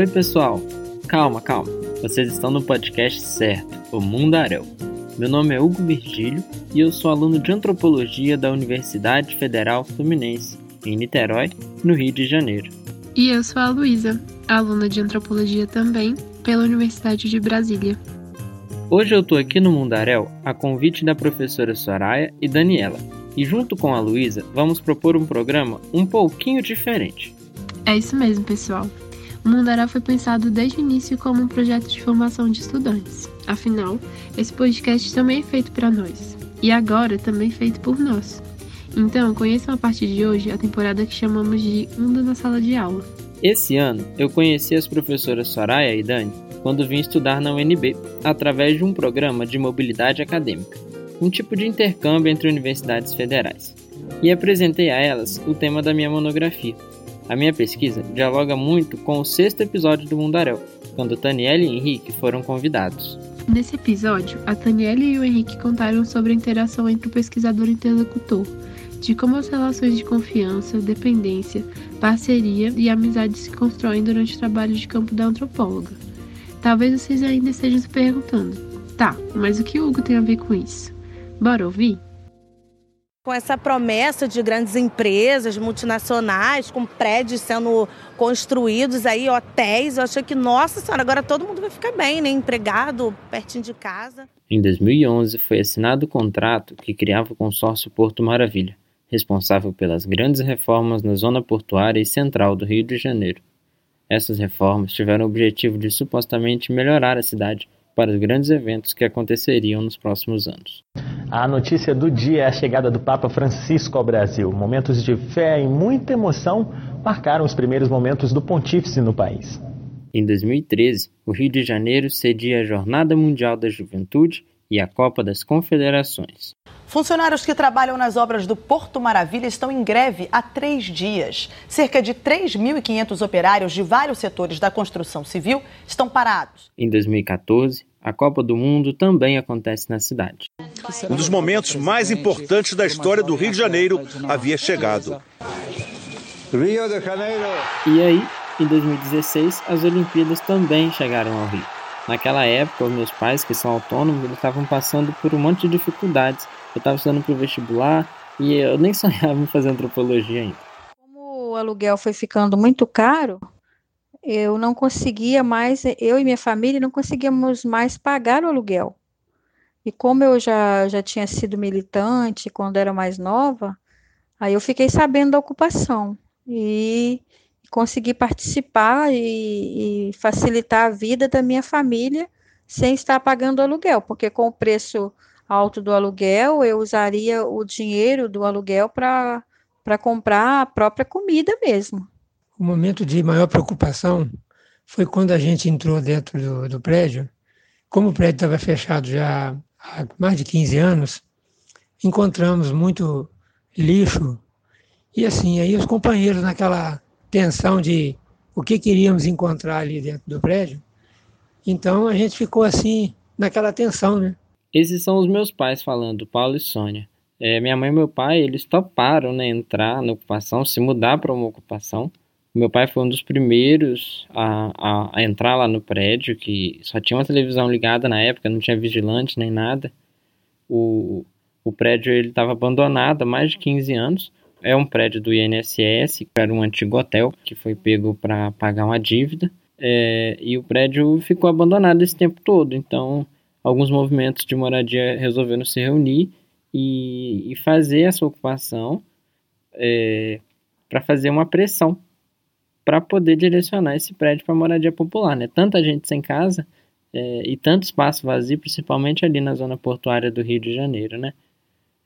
Oi, pessoal! Calma, calma. Vocês estão no podcast certo, o Mundaréu. Meu nome é Hugo Virgílio e eu sou aluno de Antropologia da Universidade Federal Fluminense, em Niterói, no Rio de Janeiro. E eu sou a Luísa, aluna de Antropologia também, pela Universidade de Brasília. Hoje eu tô aqui no Mundaréu a convite da professora Soraya e Daniela. E junto com a Luísa, vamos propor um programa um pouquinho diferente. É isso mesmo, pessoal. O Mundaréu foi pensado desde o início como um projeto de formação de estudantes. Afinal, esse podcast também é feito para nós. E agora também feito por nós. Então, conheçam a partir de hoje a temporada que chamamos de Mundo na Sala de Aula. Esse ano, eu conheci as professoras Soraya e Dani quando vim estudar na UNB, através de um programa de mobilidade acadêmica, um tipo de intercâmbio entre universidades federais. E apresentei a elas o tema da minha monografia. A minha pesquisa dialoga muito com o 6º episódio do Mundaréu, quando Taniele e Henrique foram convidados. Nesse episódio, a Taniele e o Henrique contaram sobre a interação entre o pesquisador e o interlocutor, de como as relações de confiança, dependência, parceria e amizade se constroem durante o trabalho de campo da antropóloga. Talvez vocês ainda estejam se perguntando, tá, mas o que o Hugo tem a ver com isso? Bora ouvir? Com essa promessa de grandes empresas multinacionais, com prédios sendo construídos, aí hotéis, eu achei que, nossa senhora, agora todo mundo vai ficar bem, né? Empregado, pertinho de casa. Em 2011, foi assinado o contrato que criava o consórcio Porto Maravilha, responsável pelas grandes reformas na zona portuária e central do Rio de Janeiro. Essas reformas tiveram o objetivo de supostamente melhorar a cidade para os grandes eventos que aconteceriam nos próximos anos. A notícia do dia é a chegada do Papa Francisco ao Brasil. Momentos de fé e muita emoção marcaram os primeiros momentos do pontífice no país. Em 2013, o Rio de Janeiro cedia a Jornada Mundial da Juventude e a Copa das Confederações. Funcionários que trabalham nas obras do Porto Maravilha estão em greve há 3 dias. Cerca de 3.500 operários de vários setores da construção civil estão parados. Em 2014, a Copa do Mundo também acontece na cidade. Um dos momentos mais importantes da história do Rio de Janeiro havia chegado. Rio de Janeiro! E aí, em 2016, as Olimpíadas também chegaram ao Rio. Naquela época, os meus pais, que são autônomos, eles estavam passando por um monte de dificuldades. Eu estava estudando para o vestibular e eu nem sonhava em fazer antropologia ainda. Como o aluguel foi ficando muito caro, eu não conseguia mais, eu e minha família não conseguíamos mais pagar o aluguel. E como eu já tinha sido militante quando era mais nova, aí eu fiquei sabendo da ocupação e consegui participar e facilitar a vida da minha família sem estar pagando aluguel, porque com o preço alto do aluguel, eu usaria o dinheiro do aluguel para comprar a própria comida mesmo. O momento de maior preocupação foi quando a gente entrou dentro do prédio. Como o prédio estava fechado já há mais de 15 anos, encontramos muito lixo. E assim, aí os companheiros naquela tensão de o que queríamos encontrar ali dentro do prédio. Então a gente ficou assim, naquela tensão, né? Esses são os meus pais falando, Paulo e Sônia. Minha mãe e meu pai, eles toparam, né, entrar na ocupação, se mudar para uma ocupação. Meu pai foi um dos primeiros a entrar lá no prédio, que só tinha uma televisão ligada na época, não tinha vigilante nem nada. O prédio estava abandonado há mais de 15 anos. É um prédio do INSS, que era um antigo hotel, que foi pego para pagar uma dívida. E o prédio ficou abandonado esse tempo todo. Então, alguns movimentos de moradia resolveram se reunir e fazer essa ocupação para fazer uma pressão, para poder direcionar esse prédio para moradia popular, né? Tanta gente sem casa e tanto espaço vazio, principalmente ali na zona portuária do Rio de Janeiro, né?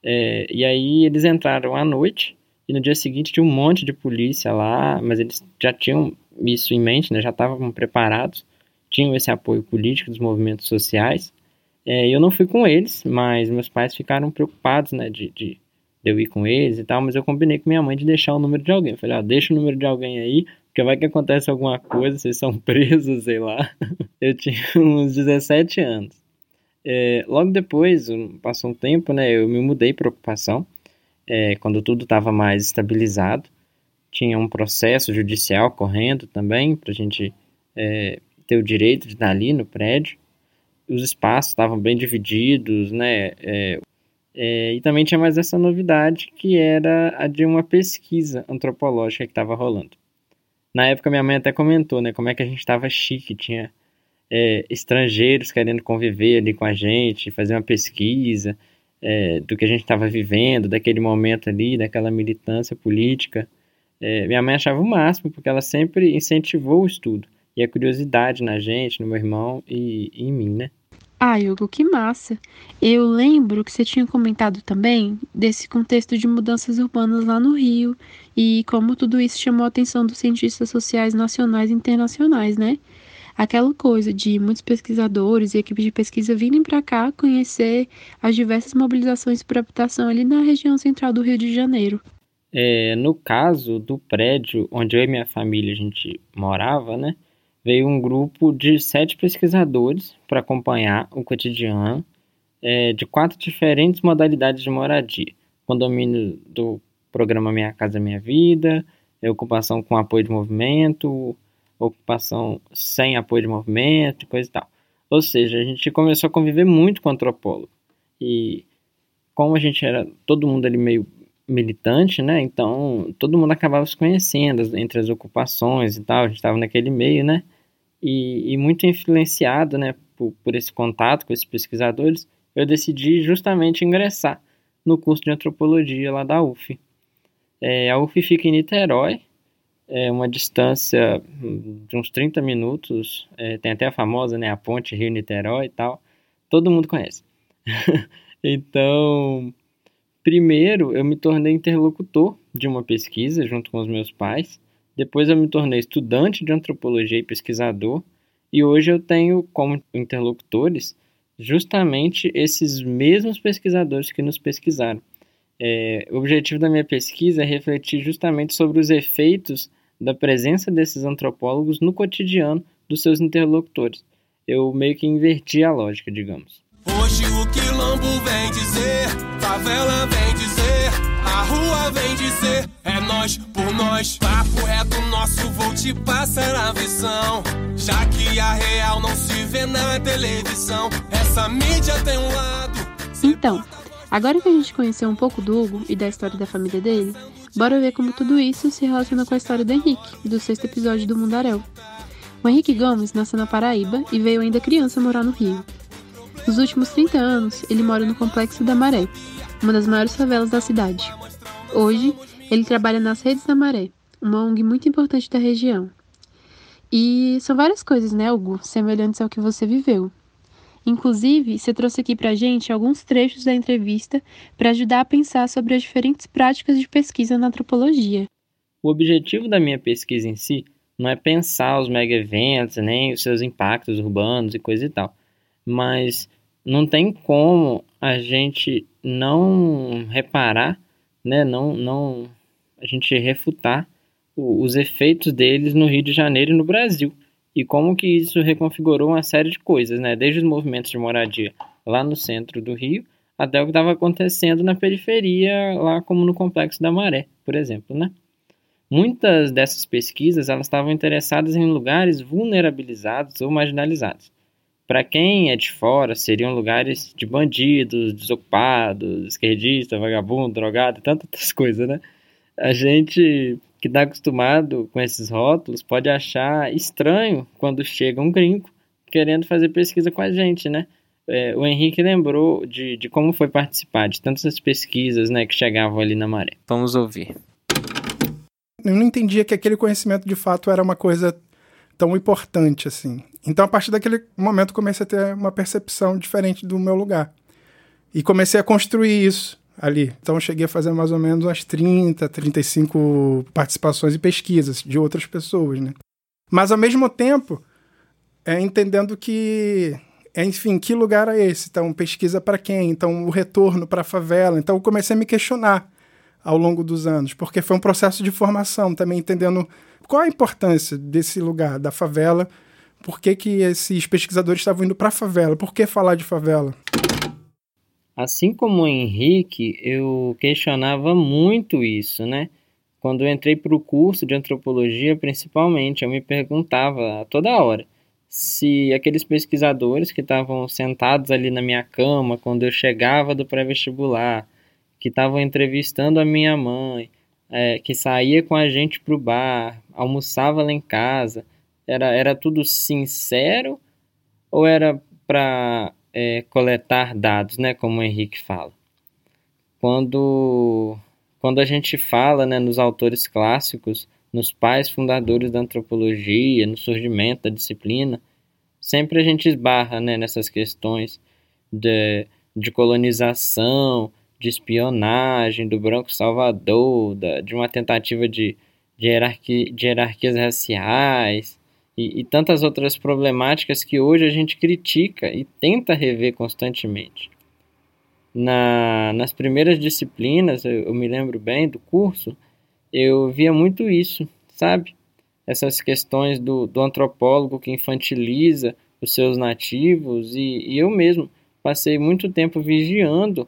E aí eles entraram à noite e no dia seguinte tinha um monte de polícia lá, mas eles já tinham isso em mente, né? Já estavam preparados, tinham esse apoio político dos movimentos sociais. Eu não fui com eles, mas meus pais ficaram preocupados, né, de eu ir com eles e tal, mas eu combinei com minha mãe de deixar o número de alguém. Eu falei, deixa o número de alguém aí, porque vai que acontece alguma coisa, vocês são presos, sei lá. Eu tinha uns 17 anos. Logo depois, passou um tempo, né, eu me mudei para ocupação, quando tudo estava mais estabilizado. Tinha um processo judicial correndo também, para a gente ter o direito de estar ali no prédio. Os espaços estavam bem divididos, né? E também tinha mais essa novidade, que era a de uma pesquisa antropológica que estava rolando. Na época, minha mãe até comentou, né, como é que a gente estava chique, tinha estrangeiros querendo conviver ali com a gente, fazer uma pesquisa do que a gente estava vivendo, daquele momento ali, daquela militância política. Minha mãe achava o máximo, porque ela sempre incentivou o estudo e a curiosidade na gente, no meu irmão e em mim, né? Ah, Hugo, que massa! Eu lembro que você tinha comentado também desse contexto de mudanças urbanas lá no Rio e como tudo isso chamou a atenção dos cientistas sociais nacionais e internacionais, né? Aquela coisa de muitos pesquisadores e equipes de pesquisa virem para cá conhecer as diversas mobilizações por habitação ali na região central do Rio de Janeiro. No caso do prédio onde eu e minha família a gente morava, né? Veio um grupo de 7 pesquisadores para acompanhar o cotidiano de 4 diferentes modalidades de moradia. Condomínio do programa Minha Casa Minha Vida, ocupação com apoio de movimento, ocupação sem apoio de movimento, coisa e tal. Ou seja, a gente começou a conviver muito com o antropólogo. E como a gente era todo mundo ali meio militante, né? Então todo mundo acabava se conhecendo entre as ocupações e tal, a gente estava naquele meio, né? E muito influenciado, né, por esse contato com esses pesquisadores, eu decidi justamente ingressar no curso de antropologia lá da UF. A UF fica em Niterói, uma distância de uns 30 minutos, tem até a famosa, né, a ponte Rio-Niterói e tal, todo mundo conhece. Então, primeiro, eu me tornei interlocutor de uma pesquisa junto com os meus pais. Depois eu me tornei estudante de antropologia e pesquisador, e hoje eu tenho como interlocutores justamente esses mesmos pesquisadores que nos pesquisaram. O objetivo da minha pesquisa é refletir justamente sobre os efeitos da presença desses antropólogos no cotidiano dos seus interlocutores. Eu meio que inverti a lógica, digamos. Hoje o quilombo vem dizer, favela vem dizer, a rua vem dizer, é nós por nós. Papo é do nosso, vou te passar a visão, já que a real não se vê na televisão, essa mídia tem um lado. Então, agora que a gente conheceu um pouco do Hugo e da história da família dele, bora ver como tudo isso se relaciona com a história do Henrique, do 6º episódio do Mundaréu. O Henrique Gomes nasceu na Paraíba e veio ainda criança morar no Rio. Nos últimos 30 anos, ele mora no Complexo da Maré, uma das maiores favelas da cidade. Hoje, ele trabalha nas Redes da Maré, uma ONG muito importante da região. E são várias coisas, né, Hugo, semelhantes ao que você viveu. Inclusive, você trouxe aqui pra gente alguns trechos da entrevista para ajudar a pensar sobre as diferentes práticas de pesquisa na antropologia. O objetivo da minha pesquisa em si não é pensar os mega-eventos, nem os seus impactos urbanos e coisa e tal, mas não tem como a gente não reparar, né? não a gente refutar os efeitos deles no Rio de Janeiro e no Brasil, e como que isso reconfigurou uma série de coisas, né? Desde os movimentos de moradia lá no centro do Rio, até o que estava acontecendo na periferia, lá como no Complexo da Maré, por exemplo, né? Muitas dessas pesquisas, elas estavam interessadas em lugares vulnerabilizados ou marginalizados. Para quem é de fora, seriam lugares de bandidos, desocupados, esquerdista, vagabundo, drogado, tantas coisas, né? A gente que está acostumado com esses rótulos pode achar estranho quando chega um gringo querendo fazer pesquisa com a gente, né? O Henrique lembrou de como foi participar de tantas pesquisas, né, que chegavam ali na Maré. Vamos ouvir. Eu não entendia que aquele conhecimento de fato era uma coisa tão importante assim. Então, a partir daquele momento, comecei a ter uma percepção diferente do meu lugar. E comecei a construir isso ali. Então, cheguei a fazer mais ou menos umas 30, 35 participações e pesquisas de outras pessoas, né? Mas, ao mesmo tempo, entendendo que, enfim, que lugar é esse? Então, pesquisa para quem? Então, o retorno para a favela. Então, eu comecei a me questionar ao longo dos anos, porque foi um processo de formação também, entendendo qual a importância desse lugar, da favela. Por que que esses pesquisadores estavam indo para a favela? Por que falar de favela? Assim como o Henrique, eu questionava muito isso, né? Quando eu entrei para o curso de antropologia, principalmente, eu me perguntava a toda hora se aqueles pesquisadores que estavam sentados ali na minha cama quando eu chegava do pré-vestibular, que estavam entrevistando a minha mãe, que saía com a gente para o bar, almoçava lá em casa, era tudo sincero ou era para coletar dados, né, como o Henrique fala? Quando a gente fala, né, nos autores clássicos, nos pais fundadores da antropologia, no surgimento da disciplina, sempre a gente esbarra, né, nessas questões de colonização, de espionagem, do branco salvador, de uma tentativa de hierarquias raciais e tantas outras problemáticas que hoje a gente critica e tenta rever constantemente. Nas primeiras disciplinas, eu me lembro bem do curso, eu via muito isso, sabe? Essas questões do antropólogo que infantiliza os seus nativos, e eu mesmo passei muito tempo vigiando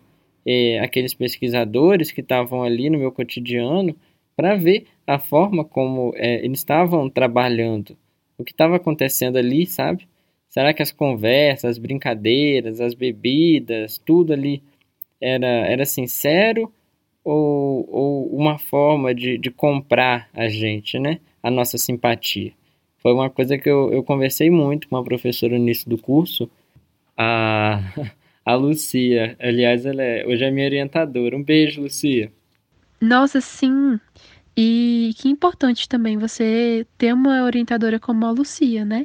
aqueles pesquisadores que estavam ali no meu cotidiano para ver a forma como eles estavam trabalhando, o que estava acontecendo ali, sabe? Será que as conversas, as brincadeiras, as bebidas, tudo ali era sincero? Ou uma forma de comprar a gente, né? A nossa simpatia. Foi uma coisa que eu conversei muito com a professora no início do curso, a Lucia. Aliás, ela hoje é minha orientadora. Um beijo, Lucia. Nossa, sim. E que importante também você ter uma orientadora como a Lucia, né?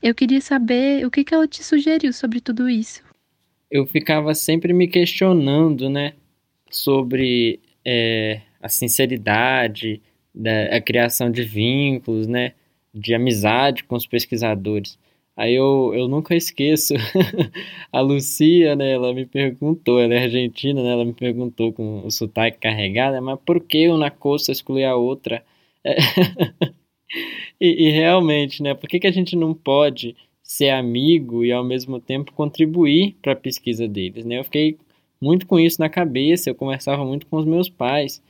Eu queria saber o que ela te sugeriu sobre tudo isso. Eu ficava sempre me questionando, né? Sobre a sinceridade, a criação de vínculos, né, de amizade com os pesquisadores. Aí eu nunca esqueço, a Lucia, né, ela me perguntou, ela é argentina, né, ela me perguntou com o sotaque carregado, mas por que uma coisa exclui a outra? E realmente, né, por que a gente não pode ser amigo e ao mesmo tempo contribuir para a pesquisa deles? Né? Eu fiquei muito com isso na cabeça, eu conversava muito com os meus pais.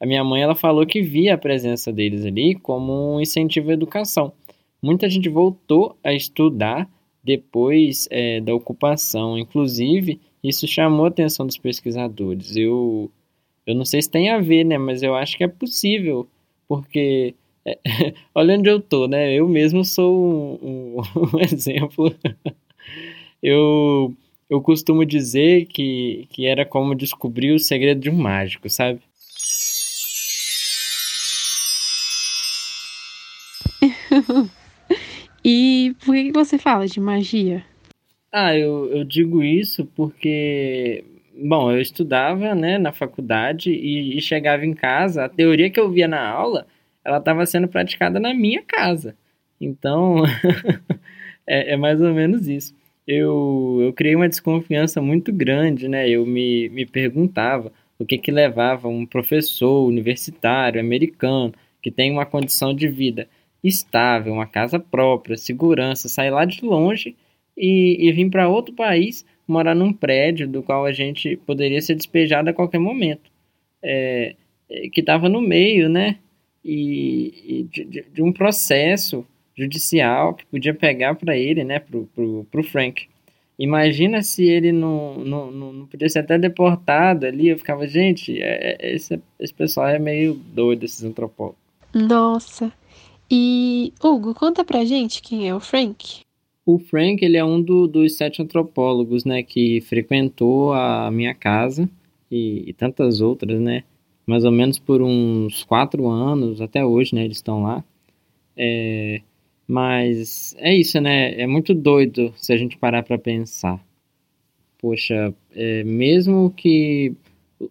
A minha mãe, ela falou que via a presença deles ali como um incentivo à educação. Muita gente voltou a estudar depois da ocupação, inclusive isso chamou a atenção dos pesquisadores. Eu não sei se tem a ver, né, mas eu acho que é possível, porque olha onde eu tô, né, eu mesmo sou um exemplo. Eu costumo dizer que era como descobrir o segredo de um mágico, sabe? E por que você fala de magia? Eu digo isso porque, bom, eu estudava, né, na faculdade e chegava em casa, a teoria que eu via na aula, ela estava sendo praticada na minha casa. Então, é mais ou menos isso. Eu criei uma desconfiança muito grande, né? Eu me perguntava o que levava um professor universitário americano que tem uma condição de vida estável, uma casa própria, segurança, sair lá de longe e vir para outro país morar num prédio do qual a gente poderia ser despejado a qualquer momento, que estava no meio, né? E de um processo judicial que podia pegar para ele, né, pro Frank. Imagina se ele não podia ser até deportado ali. Eu ficava, gente, esse pessoal é meio doido, esses antropólogos. Nossa. E, Hugo, conta pra gente quem é o Frank. O Frank, ele é um dos 7 antropólogos, né, que frequentou a minha casa e tantas outras, né, mais ou menos por uns 4 anos, até hoje, né, eles estão lá. Mas é isso, né? É muito doido se a gente parar para pensar. Poxa, mesmo que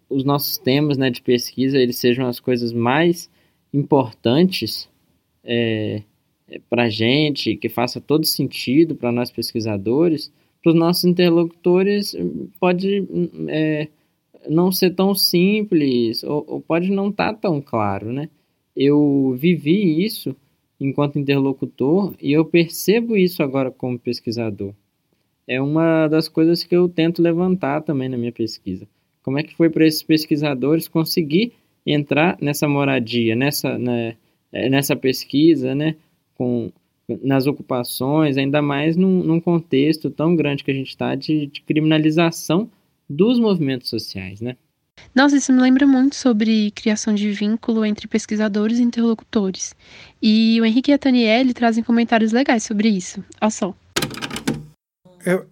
os nossos temas, né, de pesquisa, eles sejam as coisas mais importantes para a gente, que faça todo sentido para nós pesquisadores, para os nossos interlocutores pode não ser tão simples ou pode não estar tão claro, né? Eu vivi isso enquanto interlocutor, e eu percebo isso agora como pesquisador. É uma das coisas que eu tento levantar também na minha pesquisa. Como é que foi para esses pesquisadores conseguir entrar nessa moradia, nessa pesquisa, né, nas ocupações, ainda mais num contexto tão grande que a gente está de criminalização dos movimentos sociais, né? Nossa, isso me lembra muito sobre criação de vínculo entre pesquisadores e interlocutores. E o Henrique e a Taniele trazem comentários legais sobre isso. Olha só.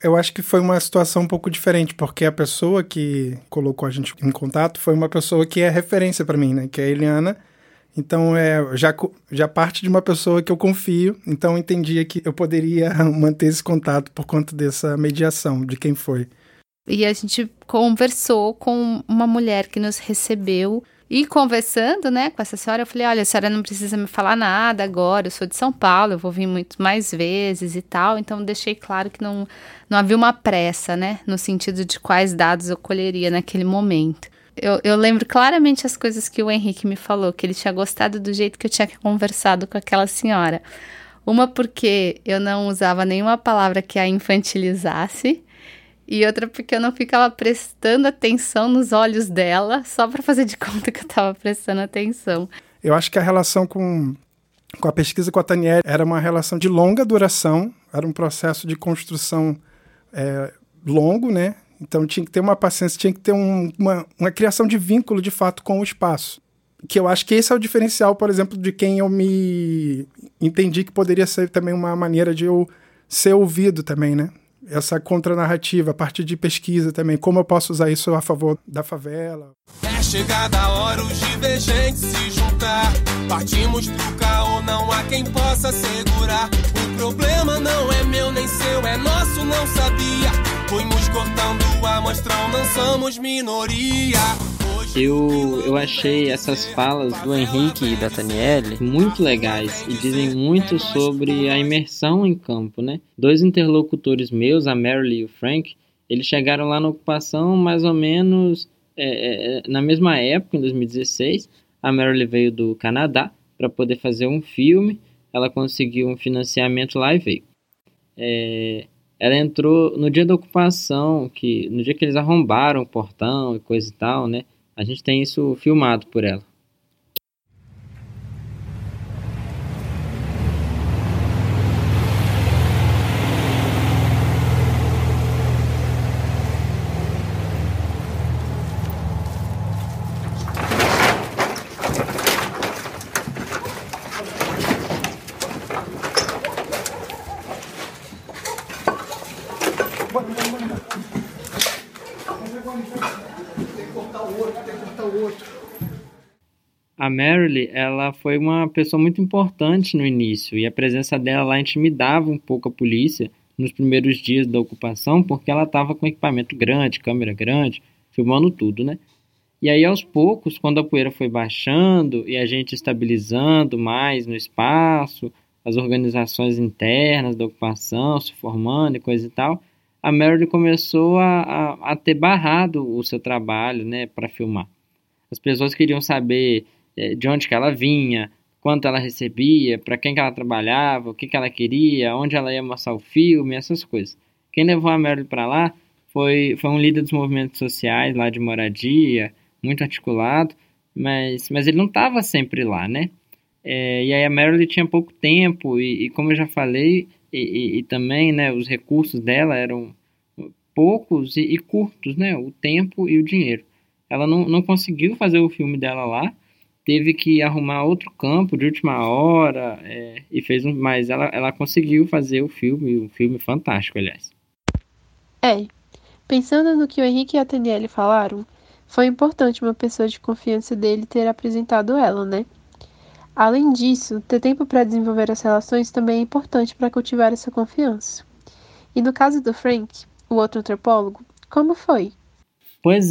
Eu acho que foi uma situação um pouco diferente, porque a pessoa que colocou a gente em contato foi uma pessoa que é referência para mim, né? Que é a Eliana. Então, já parte de uma pessoa que eu confio. Então, eu entendia que eu poderia manter esse contato por conta dessa mediação de quem foi. E a gente conversou com uma mulher que nos recebeu. E conversando, né, com essa senhora, eu falei, olha, a senhora não precisa me falar nada agora, eu sou de São Paulo, eu vou vir muito mais vezes e tal. Então, deixei claro que não havia uma pressa, né, no sentido de quais dados eu colheria naquele momento. Eu lembro claramente as coisas que o Henrique me falou, que ele tinha gostado do jeito que eu tinha conversado com aquela senhora. Uma porque eu não usava nenhuma palavra que a infantilizasse, e outra porque eu não ficava prestando atenção nos olhos dela, só para fazer de conta que eu estava prestando atenção. Eu acho que a relação com a pesquisa com a Taniele era uma relação de longa duração, era um processo de construção longo, né? Então tinha que ter uma paciência, tinha que ter uma criação de vínculo, de fato, com o espaço. Que eu acho que esse é o diferencial, por exemplo, de quem eu me entendi que poderia ser também uma maneira de eu ser ouvido também, né? Essa contranarrativa, a partir de pesquisa também, como eu posso usar isso a favor da favela. É chegada a hora os divergentes se juntar, partimos pro caô, não há quem possa segurar. O problema não é meu nem seu, é nosso, não sabia. Fomos cortando a mostrão, não somos minoria. Eu achei essas falas do Henrique e da Taniele muito legais e dizem muito sobre a imersão em campo, né? Dois interlocutores meus, a Mary e o Frank, eles chegaram lá na ocupação mais ou menos na mesma época, em 2016. A Mary veio do Canadá para poder fazer um filme, ela conseguiu um financiamento lá e veio. Ela entrou no dia da ocupação, no dia que eles arrombaram o portão e coisa e tal, né? A gente tem isso filmado por ela. A Marilee, ela foi uma pessoa muito importante no início e a presença dela lá intimidava um pouco a polícia nos primeiros dias da ocupação, porque ela estava com equipamento grande, câmera grande, filmando tudo, né? E aí, aos poucos, quando a poeira foi baixando e a gente estabilizando mais no espaço, as organizações internas da ocupação se formando e coisa e tal, a Marilee começou a ter barrado o seu trabalho, né, para filmar. As pessoas queriam saber de onde que ela vinha, quanto ela recebia, para quem que ela trabalhava, o que que ela queria, onde ela ia mostrar o filme, essas coisas. Quem levou a Mary para lá foi um líder dos movimentos sociais lá de moradia, muito articulado, mas ele não estava sempre lá, né? E aí a Mary tinha pouco tempo e como eu já falei, e também, né, os recursos dela eram poucos e curtos, né? O tempo e o dinheiro. Ela não conseguiu fazer o filme dela lá, teve que arrumar outro campo de última hora, mas ela conseguiu fazer um filme fantástico, aliás. Pensando no que o Henrique e a Taniele falaram, foi importante uma pessoa de confiança dele ter apresentado ela, né? Além disso, ter tempo para desenvolver as relações também é importante para cultivar essa confiança. E no caso do Frank, o outro antropólogo, como foi? Pois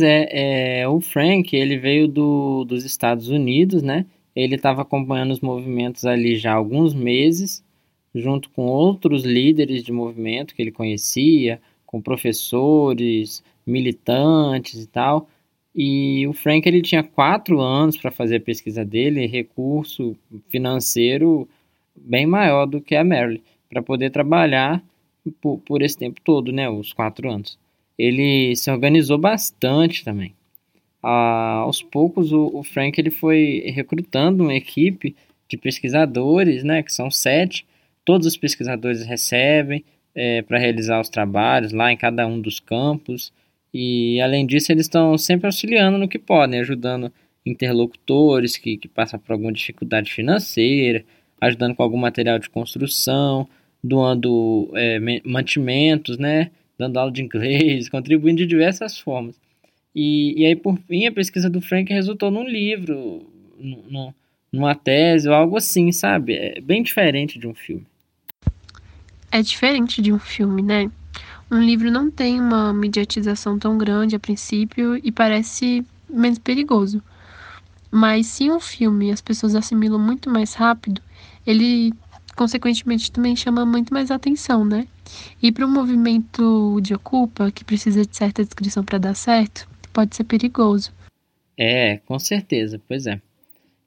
o Frank, ele veio dos Estados Unidos, né? Ele estava acompanhando os movimentos ali já há alguns meses, junto com outros líderes de movimento que ele conhecia, com professores, militantes e tal. E o Frank, ele tinha 4 anos para fazer a pesquisa dele, recurso financeiro bem maior do que a Mary, para poder trabalhar por esse tempo todo, né? Os 4 anos. Ele se organizou bastante também. aos poucos o Frank ele foi recrutando uma equipe de pesquisadores, né, que são 7, todos os pesquisadores recebem para realizar os trabalhos lá em cada um dos campos, e além disso eles estão sempre auxiliando no que podem, ajudando interlocutores que passam por alguma dificuldade financeira, ajudando com algum material de construção, doando mantimentos, né, dando aula de inglês, contribuindo de diversas formas. E aí, por fim, a pesquisa do Frank resultou num livro, numa tese ou algo assim, sabe? É bem diferente de um filme. É diferente de um filme, né? Um livro não tem uma mediatização tão grande a princípio e parece menos perigoso. Mas se um filme as pessoas assimilam muito mais rápido, ele, consequentemente, também chama muito mais atenção, né? E para um movimento de ocupa, que precisa de certa descrição para dar certo, pode ser perigoso. É, com certeza, pois é.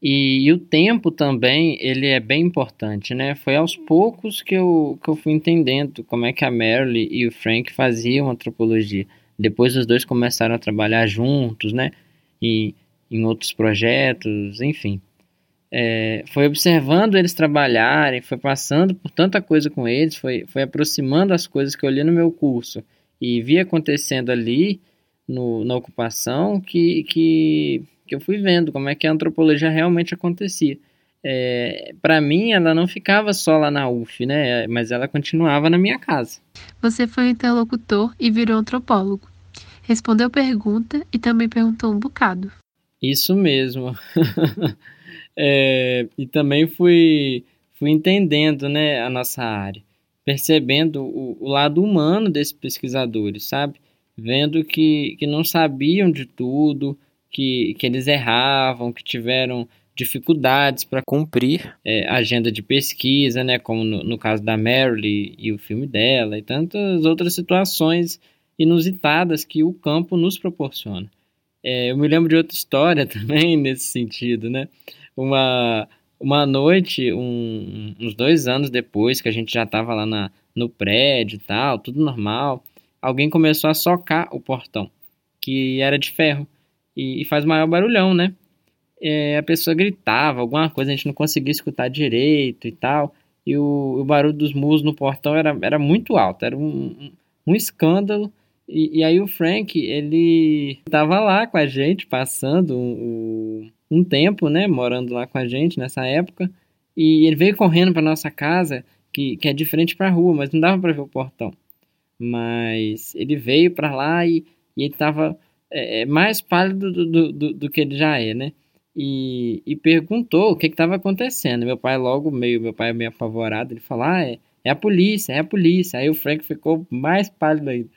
E o tempo também, ele é bem importante, né? Foi aos poucos que eu fui entendendo como é que a Merle e o Frank faziam antropologia. Depois os dois começaram a trabalhar juntos, né? E em outros projetos, enfim. Foi observando eles trabalharem, foi passando por tanta coisa com eles, foi aproximando as coisas que eu li no meu curso e vi acontecendo ali na ocupação que eu fui vendo como é que a antropologia realmente acontecia. Para mim, ela não ficava só lá na UF, né? Mas ela continuava na minha casa. Você foi um interlocutor e virou antropólogo. Respondeu pergunta e também perguntou um bocado. Isso mesmo. E também fui entendendo, né, a nossa área, percebendo o lado humano desses pesquisadores, sabe? Vendo que não sabiam de tudo, que eles erravam, que tiveram dificuldades para cumprir a agenda de pesquisa, né, como no caso da Merle e o filme dela, e tantas outras situações inusitadas que o campo nos proporciona. Eu me lembro de outra história também nesse sentido, né? Uma noite, uns 2 anos depois, que a gente já estava lá no prédio e tal, tudo normal, alguém começou a socar o portão, que era de ferro, e faz maior barulhão, né? A pessoa gritava alguma coisa, a gente não conseguia escutar direito e tal, e o barulho dos muros no portão era muito alto, era um escândalo. E aí o Frank, ele estava lá com a gente, passando um tempo, né, morando lá com a gente nessa época, e ele veio correndo para nossa casa, que é de frente para a rua, mas não dava para ver o portão. Mas ele veio para lá e ele estava mais pálido do que ele já é, né? E perguntou o que estava acontecendo. Meu pai meio apavorado, ele falou, é a polícia, é a polícia. Aí o Frank ficou mais pálido ainda.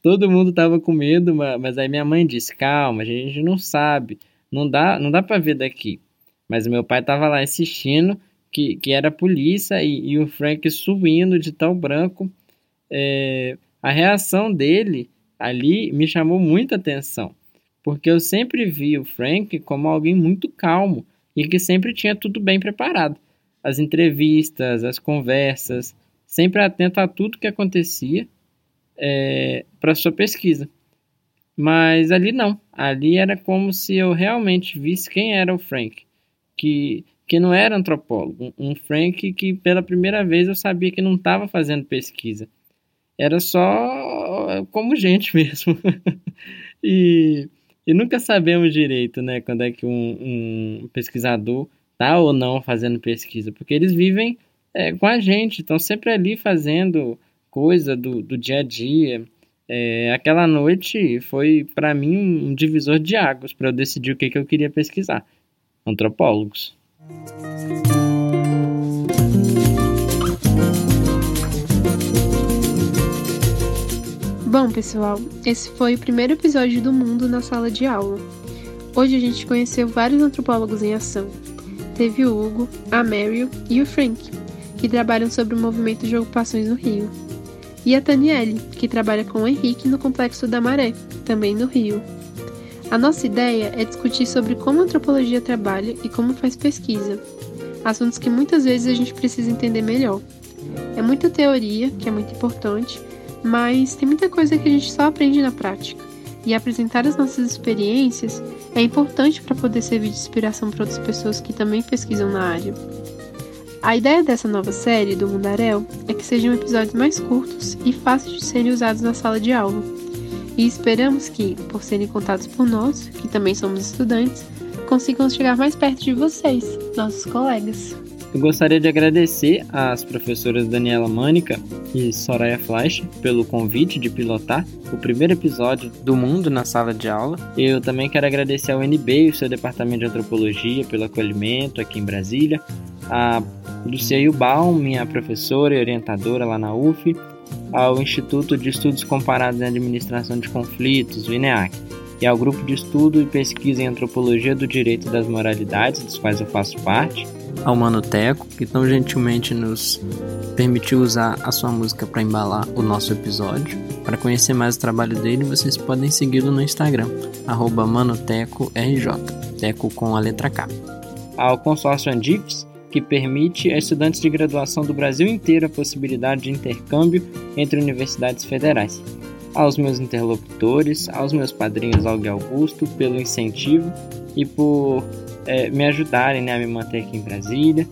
Todo mundo estava com medo, mas aí minha mãe disse, calma, a gente não sabe, não dá para ver daqui. Mas meu pai estava lá insistindo que era a polícia e o Frank subindo de tão branco. A reação dele ali me chamou muita atenção, porque eu sempre vi o Frank como alguém muito calmo e que sempre tinha tudo bem preparado. As entrevistas, as conversas, sempre atento a tudo que acontecia. Para sua pesquisa. Mas ali não. Ali era como se eu realmente visse quem era o Frank, que não era antropólogo. Um Frank que pela primeira vez eu sabia que não estava fazendo pesquisa. Era só como gente mesmo. E nunca sabemos direito, né, quando é que um pesquisador está ou não fazendo pesquisa, porque eles vivem com a gente, estão sempre ali fazendo coisa do dia a dia. Aquela noite foi, para mim, um divisor de águas para eu decidir o que eu queria pesquisar. Antropólogos. Bom, pessoal, esse foi o primeiro episódio do Mundo na Sala de Aula. Hoje a gente conheceu vários antropólogos em ação. Teve o Hugo, a Meryl e o Frank, que trabalham sobre o movimento de ocupações no Rio. E a Taniele, que trabalha com o Henrique no Complexo da Maré, também no Rio. A nossa ideia é discutir sobre como a antropologia trabalha e como faz pesquisa, assuntos que muitas vezes a gente precisa entender melhor. É muita teoria, que é muito importante, mas tem muita coisa que a gente só aprende na prática, e apresentar as nossas experiências é importante para poder servir de inspiração para outras pessoas que também pesquisam na área. A ideia dessa nova série, do Mundaréu, é que sejam episódios mais curtos e fáceis de serem usados na sala de aula. E esperamos que, por serem contados por nós, que também somos estudantes, consigam chegar mais perto de vocês, nossos colegas. Eu gostaria de agradecer às professoras Daniela Mânica e Soraya Fleisch pelo convite de pilotar o primeiro episódio do Mundo na Sala de Aula. Eu também quero agradecer ao NB e o seu departamento de antropologia pelo acolhimento aqui em Brasília, a Lucia Yubaum, minha professora e orientadora lá na UF, ao Instituto de Estudos Comparados em Administração de Conflitos, o INEAC, e ao Grupo de Estudo e Pesquisa em Antropologia do Direito e das Moralidades, dos quais eu faço parte, ao Manuteco, que tão gentilmente nos permitiu usar a sua música para embalar o nosso episódio. Para conhecer mais o trabalho dele, vocês podem segui-lo no Instagram, @ManutecoRJ, teco com a letra K. Ao consórcio Andifes, que permite a estudantes de graduação do Brasil inteiro a possibilidade de intercâmbio entre universidades federais. Aos meus interlocutores, aos meus padrinhos Algo e Augusto, pelo incentivo e por me ajudarem, né, a me manter aqui em Brasília,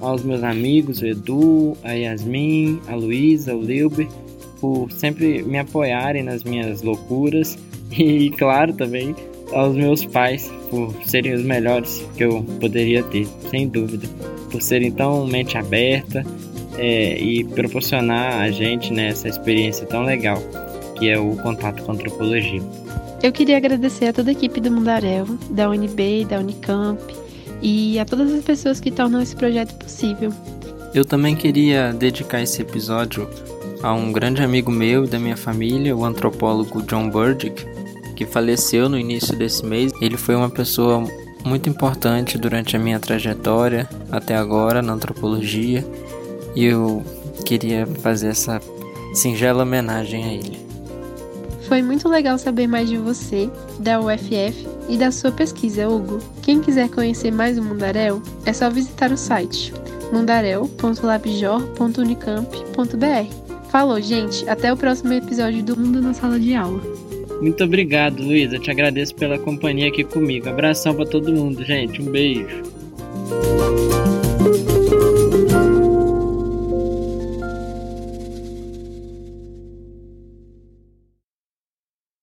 aos meus amigos, o Edu, a Yasmin, a Luísa, o Leuber, por sempre me apoiarem nas minhas loucuras e, claro, também aos meus pais, por serem os melhores que eu poderia ter, sem dúvida, por serem tão mente aberta e proporcionar a gente, né, essa experiência tão legal que é o contato com a antropologia. Eu queria agradecer a toda a equipe do Mundaréu, da UNB, da Unicamp e a todas as pessoas que tornam esse projeto possível. Eu também queria dedicar esse episódio a um grande amigo meu e da minha família, o antropólogo John Burdick, que faleceu no início desse mês. Ele foi uma pessoa muito importante durante a minha trajetória até agora na antropologia, e eu queria fazer essa singela homenagem a ele. Foi muito legal saber mais de você, da UFF e da sua pesquisa, Hugo. Quem quiser conhecer mais o Mundaréu, é só visitar o site mundareu.labjor.unicamp.br. Falou, gente, até o próximo episódio do Mundo na Sala de Aula. Muito obrigado, Luísa. Eu te agradeço pela companhia aqui comigo. Abração pra todo mundo, gente. Um beijo.